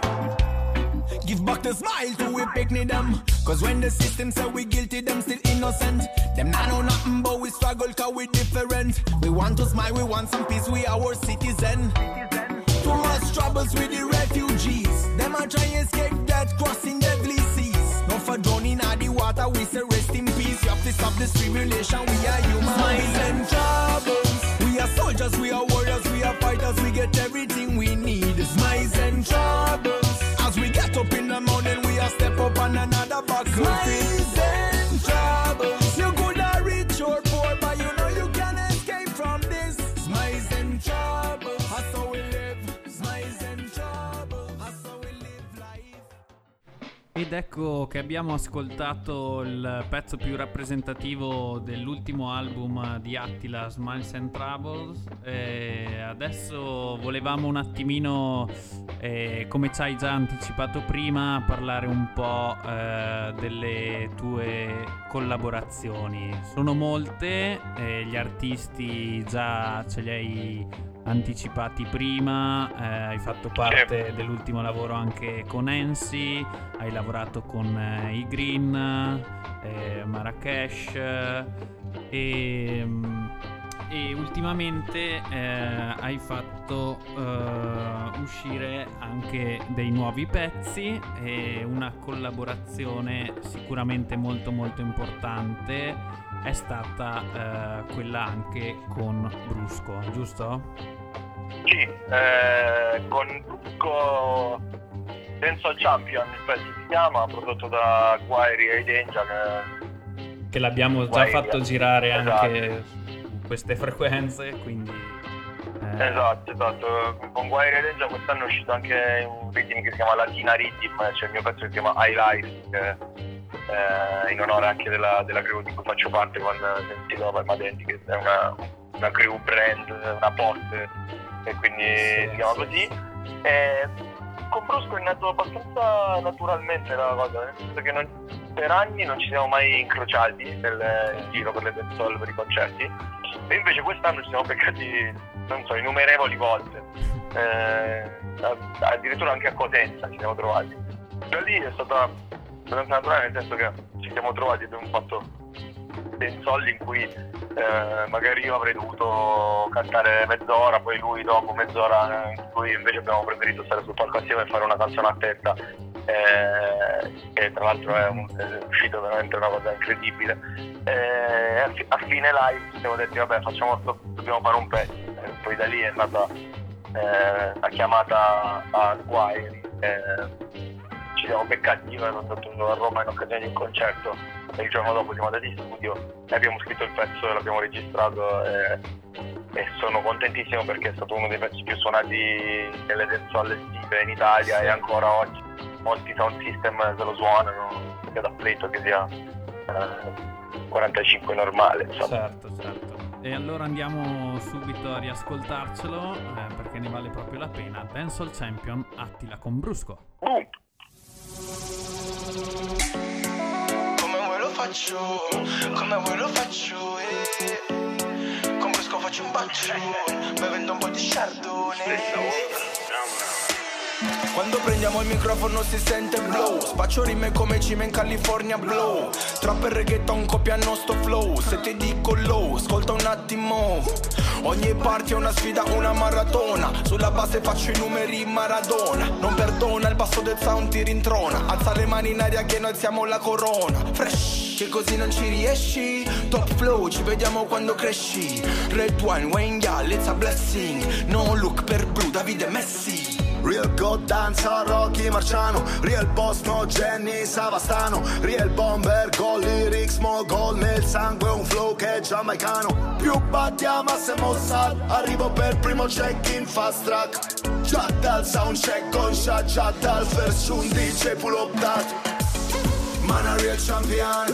Give back the smile to we picnic them. Cause when the system say we guilty, them still innocent. Them not know nothing but we struggle cause we different. We want to smile, we want some peace, we our citizen. citizen. Too much troubles with the refugees. Them a try escape that crossing deadly seas. Not for drowning at the water, we say rest in peace. You have to stop this tribulation, we are human. Smiles and troubles. We are soldiers, we are warriors, we are fighters. We get everything we need. Smiles and troubles. Up in the morning, we are step up on another bucket. Smiles and troubles. You could have rich or poor, but you know you can escape from this. Smiles and troubles. That's how we live. Smiles and troubles. That's how we live life. Ed ecco che abbiamo ascoltato il pezzo più rappresentativo dell'ultimo album di Attila, Smiles and Troubles. E adesso volevamo un attimino, Eh, come ci hai già anticipato prima, parlare un po' eh, delle tue collaborazioni. Sono molte, eh, gli artisti già ce li hai anticipati prima, eh, hai fatto parte dell'ultimo lavoro anche con Ensi, hai lavorato con eh, i Green, eh, Marrakesh e... Mh, E ultimamente eh, hai fatto eh, uscire anche dei nuovi pezzi e una collaborazione sicuramente molto molto importante è stata eh, quella anche con Brusco, giusto? Sì, eh, con Brusco Dance Champion il pezzo si chiama, prodotto da Guairi e Denja che... che l'abbiamo già Guairi, fatto girare anche... Esatto. Queste frequenze, quindi eh... esatto, esatto. Con Guairi e Denja quest'anno è uscito anche un ritmo che si chiama Latina Rhythm, c'è cioè il mio pezzo che si chiama High Life, che, eh, in onore anche della, della crew di cui faccio parte con Sentino Palmadenti, che è una, una crew brand, una porte, e quindi sì, si chiama sì, così. Sì. E con Brusco è nato abbastanza naturalmente la cosa, nel senso che non, per anni non ci siamo mai incrociati nel giro per le dancehall, per i concerti. E invece quest'anno ci siamo beccati, non so, innumerevoli volte, eh, addirittura anche a Cosenza ci siamo trovati. Da lì è stata abbastanza naturale, nel senso che ci siamo trovati, abbiamo fatto dei soldi in cui eh, magari io avrei dovuto cantare mezz'ora, poi lui dopo mezz'ora, in cui invece abbiamo preferito stare sul palco assieme e fare una canzone a testa, eh, che tra l'altro è, un, è uscito veramente una cosa incredibile. Eh, a, fi, a fine live ci siamo detti vabbè facciamo, dobbiamo fare un pezzo, e poi da lì è nata eh, la chiamata a Guairi, eh, ci siamo beccati, io ero andato a Roma in occasione di un concerto e il giorno dopo siamo andati in studio e abbiamo scritto il pezzo e l'abbiamo registrato, e, e sono contentissimo perché è stato uno dei pezzi più suonati nelle dancehall estive in Italia e ancora oggi molti sound system se lo suonano, sia da Pleto che sia quarantacinque normale, insomma. Certo, certo. E allora andiamo subito a riascoltarcelo, eh, perché ne vale proprio la pena. Dancehall Champion, Attila con Brusco. Boom. Come vuoi lo faccio, come vuoi lo faccio, eh. Con Brusco faccio un bacione, bevendo un po' di chardonnay. Quando prendiamo il microfono si sente blow. Spaccio rime come cime in California blow. Trap e reggaeton copiano sto flow. Se ti dico low, ascolta un attimo. Ogni party è una sfida, una maratona. Sulla base faccio i numeri Maradona. Non perdona, il basso del sound ti rintrona. Alza le mani in aria che noi siamo la corona. Fresh, che così non ci riesci. Top flow, ci vediamo quando cresci. Red wine, wine gal, it's a blessing. No look per blu, Davide Messi. Real God danza, Rocky Marciano. Real boss, no Jenny Savastano. Real bomber, gol, lyrics, mo gol. Nel sangue un flow che è giamaicano. Più battiamo a Mossad. Arrivo per primo check in fast track. Già dal sound check con shot. Già dal first un D J pull up that. Man a real champion.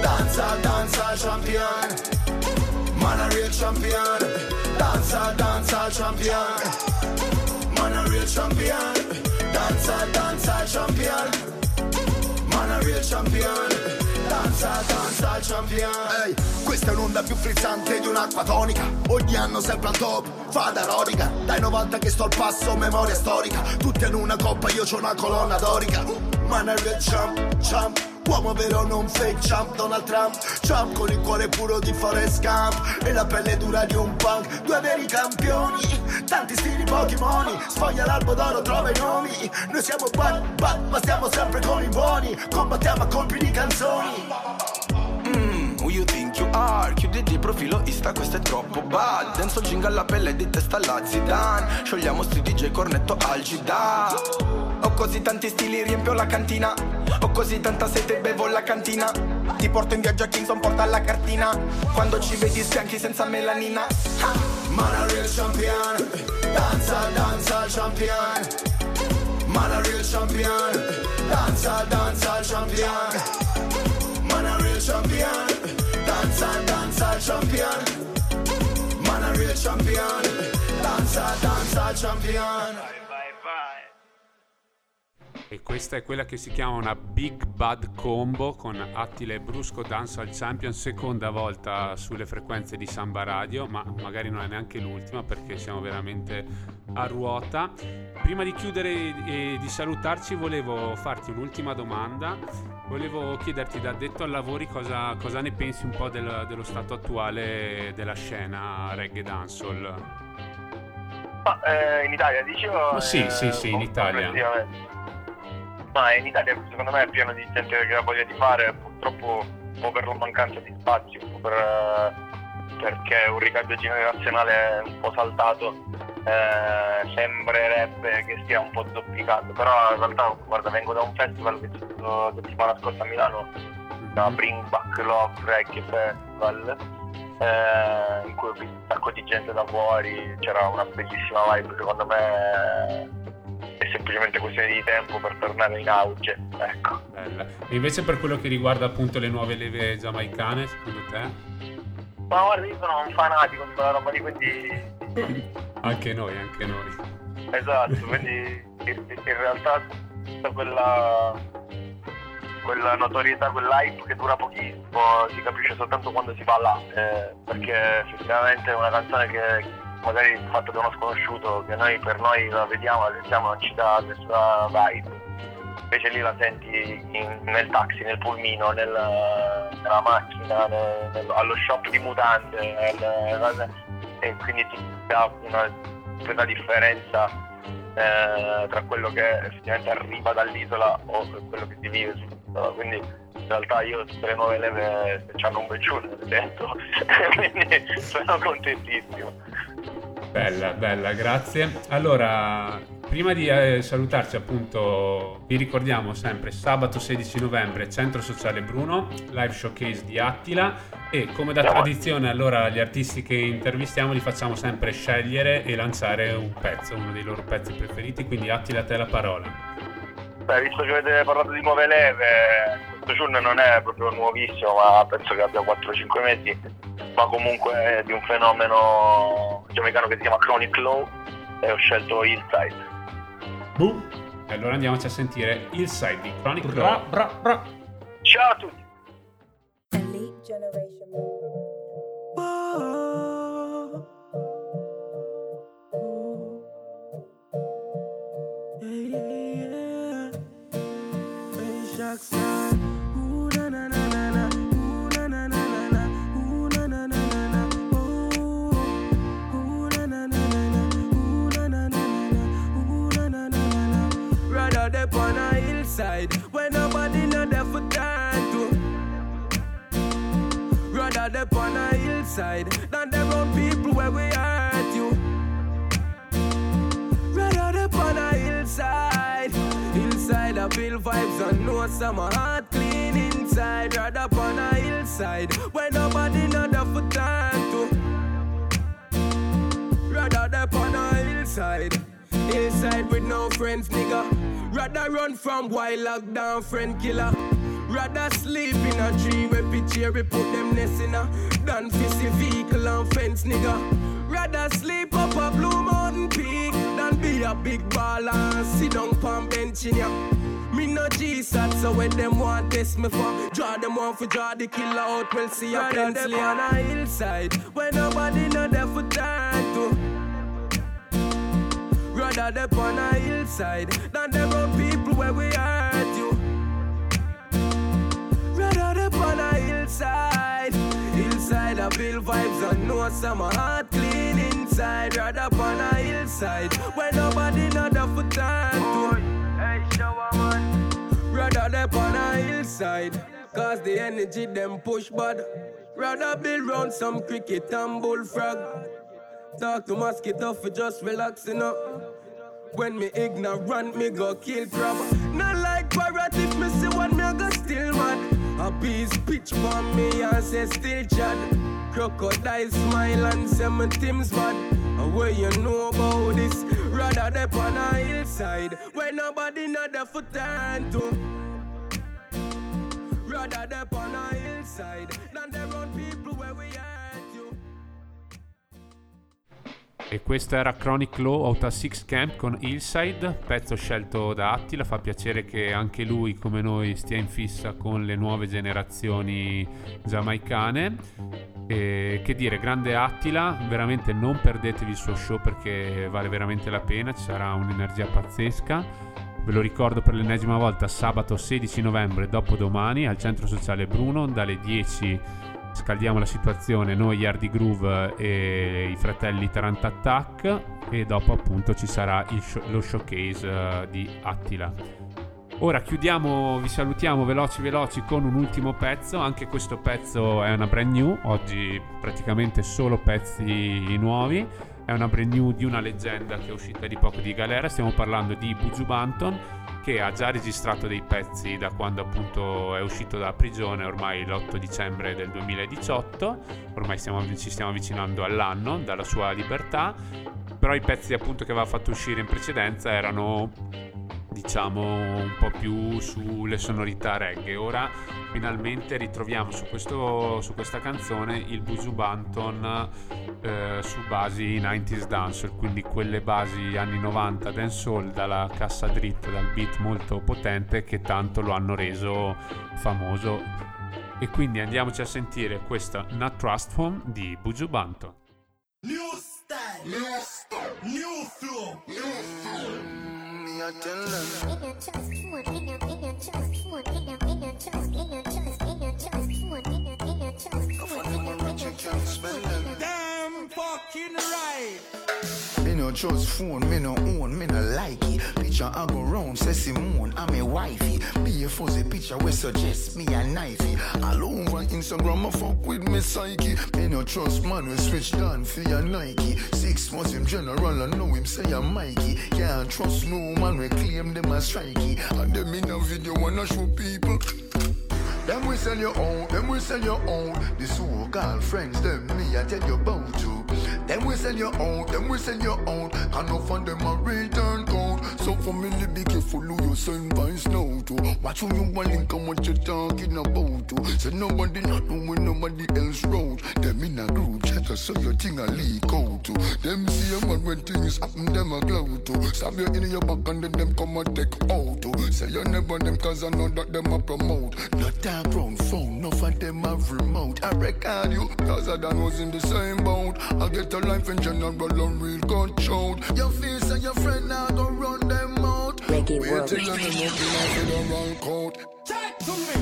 Danza, danza, champion. Man a real champion. Danza, danza, champion. Man a real champion, danza, danza, champion. Man a real champion, danza, danza, champion. Ehi, hey, questa è un'onda più frizzante di un'acqua tonica. Ogni anno sempre al top, fa da rodica. Dai novanta che sto al passo, memoria storica. Tutti hanno una coppa, io c'ho una colonna dorica. Man a real champ, champ. Uomo vero non fake champ, Donald Trump. Champ con il cuore puro di Forrest Gump e la pelle dura di un punk. Due veri campioni, tanti stili pochi moni. Sfoglia l'albo d'oro, trova i nomi. Noi siamo bad, bad, ma stiamo sempre con i buoni. Combattiamo a colpi di canzoni. Mmm, who you think you are? Chiuditi il profilo Insta, questo è troppo bad. Denso jingle alla pelle di testa alla Zidane. Sciogliamo sti D J cornetto al Gida. Ho così tanti stili, riempio la cantina. Ho così tanta sete, bevo la cantina. Ti porto in viaggio a Kingston, porta la cartina. Quando ci vedi sbianchi senza melanina. Ha! Man a real champion, danza, danza, champion. Man a real champion, danza, danza, champion. Man a real champion, danza, danza, champion. Man a real champion, danza, danza, champion. E questa è quella che si chiama una Big Bad Combo con Attila e Brusco, Dancehall Champion, seconda volta sulle frequenze di Samba Radio, ma magari non è neanche l'ultima perché siamo veramente a ruota. Prima di chiudere e di salutarci volevo farti un'ultima domanda, volevo chiederti da addetto al lavori cosa, cosa ne pensi un po' del, dello stato attuale della scena reggae dancehall. Ma, eh, in Italia dicevo? Sì, eh, sì, sì, in Italia. Ma in Italia secondo me è pieno di gente che ha voglia di fare, purtroppo un po' per la mancanza di spazio, un po' per, perché un ricambio generazionale un po' saltato, eh, sembrerebbe che stia un po' zoppicando, però in realtà guarda, vengo da un festival che c'è stato settimana scorsa a Milano, da Bring Back Love Reggae Festival, eh, in cui ho visto un sacco di gente da fuori, c'era una bellissima vibe, secondo me è semplicemente questione di tempo per tornare in auge, ecco. Bella. E invece per quello che riguarda appunto le nuove leve giamaicane, secondo te? Ma guarda, io sono un fanatico di quella roba lì, quindi... anche noi, anche noi. Esatto, quindi in realtà tutta quella, quella notorietà, quell'hype che dura pochissimo, si capisce soltanto quando si va là, eh, perché effettivamente è una canzone che... magari il fatto che è uno sconosciuto, che noi per noi la vediamo, la sentiamo, non ci dà nessuna vibe. Invece lì la senti in, nel taxi, nel pulmino, nel, nella macchina, nel, nel, allo shop di mutande, nel, e quindi ti dà una, una differenza eh, tra quello che effettivamente arriva dall'isola o quello che si vive sull'isola. Quindi in realtà io tutte le nuove leve c'hanno un bel ciuno dentro, quindi sono contentissimo. Bella, bella, grazie. Allora, prima di eh, salutarci appunto, vi ricordiamo sempre sabato sedici novembre Centro Sociale Bruno, live showcase di Attila e come da tradizione allora gli artisti che intervistiamo li facciamo sempre scegliere e lanciare un pezzo, uno dei loro pezzi preferiti, quindi Attila a te la parola. Beh, visto che avete parlato di nuove leve, Tune non è proprio nuovissimo, ma penso che abbia quattro cinque mesi, ma comunque è di un fenomeno giamaicano che si chiama Chronic Law, e ho scelto Hillside. Boom. E allora andiamoci a sentire Hillside di Chronic bra, Law. Bra, bra. Ciao a tutti. Elite Generation. Oh. Oh. Yeah, yeah, yeah. On a hillside where nobody know there for time to. Rather they on a hillside than them own people where we hurt you. Rather they on a hillside, hillside I feel vibes and know some heart clean inside. Rather on a hillside where nobody know there for time to. Rather they on a hillside, hillside with no friends, nigga. Rather run from wild lockdown friend killer. Rather sleep in a tree where pitcher we put them nest in a than fizzy vehicle and fence, nigga. Rather sleep up a Blue Mountain Peak than be a big baller and sit down pan bench in ya. Me no G-sat, so when them want test me for draw them one for draw the killer out, we'll see a pencil ya. On a hillside where nobody know there for time to. Rather they on a hillside than them own people where we hurt you. Rather they on a hillside, hillside I feel vibes and know some heart clean inside. Rather they on a hillside where nobody know the for time to. Rather they on a hillside, cause the energy them push bad. Rather build round some cricket and bullfrog. Talk to mosquito for just relaxing up. When me ignorant, me go kill crab. Not like parrot, if me see one, me go still mad. A beast pitch on me and say still chat. Crocodile smile and say me things bad. Where you know about this? Rather they on a hillside where nobody know the for time to. Rather they on a hillside than they run people where we are. E questa era Chronic Law Out of Six Camp con Hillside, pezzo scelto da Attila. Fa piacere che anche lui, come noi, stia in fissa con le nuove generazioni giamaicane. E che dire, grande Attila, veramente non perdetevi il suo show perché vale veramente la pena, ci sarà un'energia pazzesca. Ve lo ricordo per l'ennesima volta, sabato sedici novembre, dopodomani, al Centro Sociale Bruno, dalle dieci. Scaldiamo la situazione noi Yardy Groove e i fratelli Tarantatac, e dopo appunto ci sarà il show, lo showcase uh, di Attila. Ora chiudiamo, vi salutiamo veloci veloci con un ultimo pezzo. Anche questo pezzo è una brand new, oggi praticamente solo pezzi nuovi. È una brand new di una leggenda che è uscita di poco di galera. Stiamo parlando di Buju Banton, che ha già registrato dei pezzi da quando appunto è uscito dalla prigione, ormai l'otto dicembre del duemiladiciotto, ormai stiamo, ci stiamo avvicinando all'anno dalla sua libertà, però i pezzi appunto che aveva fatto uscire in precedenza erano diciamo un po' più sulle sonorità reggae. Ora finalmente ritroviamo su, questo, su questa canzone il Buju Banton eh, su basi novanta dancehall, quindi quelle basi anni novanta dancehall dalla cassa dritta, dal beat molto potente che tanto lo hanno reso famoso. E quindi andiamoci a sentire questa Not Trust Home di Buju Banton. New style, new style, new flow, new flow. Your in your chest, in your in your in your chest, in your in your in your chest, in your chest, in your chest, in your in your in your chest, in your in your. Damn fucking right. Me no trust phone, me no own, me no like it. Picture I go round, say Simone, I'm a wifey. Be a fuzzy picture, we suggest me a knifey. All over Instagram, I fuck with me psyche. Me no trust man, we switch down for your Nike. Six months him general, I know him say I'm Mikey. Can't trust no man, we claim them as strikey. And them in a video wanna show people. Them we sell your own, them we sell your own. This whole girlfriends, them me I tell you about to. Them whistle your own, them whistle your own. Can't no find them a return code. So family be careful who you send by snow to. Watch who you want and come what you talking about to. Say nobody not know when nobody else wrote. Them in a group chatter so your thing a leak out to. Them see a man when things happen, them a glow to. Stab you in your back and then them come and take out to. Say you never them cause I know that them a promote. Not that ground phone, no for them a remote. I record you cause I done was in the same boat. I get a life in general on real control. Your face and your friend now go run them out. Make it work. Wait till I'm looking out wrong coat.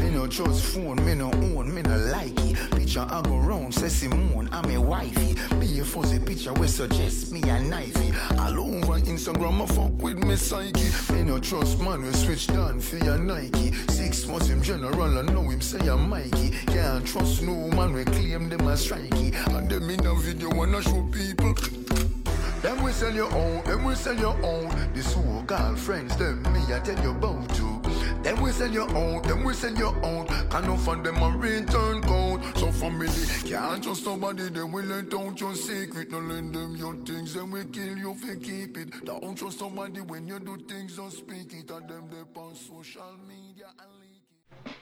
Me no trust phone, me no own, me no like it. Picture I go round, say Simone, I'm a wifey. Be a fuzzy picture, we suggest me a knifey. All over Instagram, I fuck with me psyche. Me no trust man, we switch down for your Nike. Six months him general, I know him say I'm Mikey. Can't trust no man, we claim them as strikey. And them in a video wanna show people. Them we sell your own, them we sell your own. This whole girlfriends, them me I tell you about to. Them we sell your own, them we sell your own. Can't no find them a return code. So family, can't trust somebody. Then we let out your secret. Don't lend them your things, then we kill you if you keep it. Don't trust somebody when you do things, don't speak it. And them they on social media and leak it.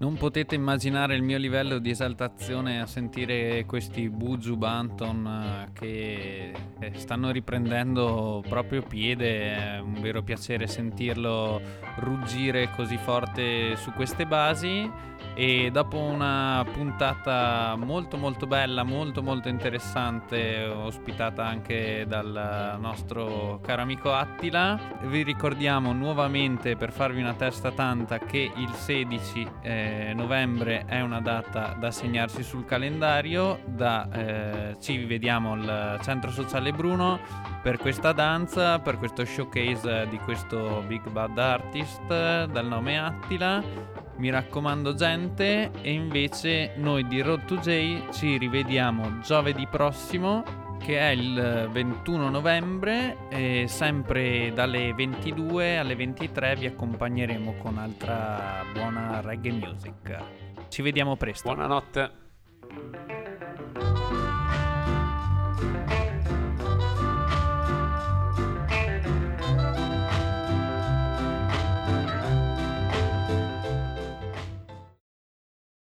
Non potete immaginare il mio livello di esaltazione a sentire questi Buju Banton che stanno riprendendo proprio piede. È un vero piacere sentirlo ruggire così forte su queste basi. E dopo una puntata molto molto bella, molto molto interessante, ospitata anche dal nostro caro amico Attila, vi ricordiamo nuovamente, per farvi una testa tanta, che il sedici eh, novembre è una data da segnarsi sul calendario. Da, eh, ci vediamo al Centro Sociale Bruno per questa danza, per questo showcase di questo big bad artist dal nome Attila. Mi raccomando gente, e invece noi di Road to J ci rivediamo giovedì prossimo, che è il ventuno novembre, e sempre dalle ventidue alle ventitré vi accompagneremo con altra buona reggae music. Ci vediamo presto. Buonanotte.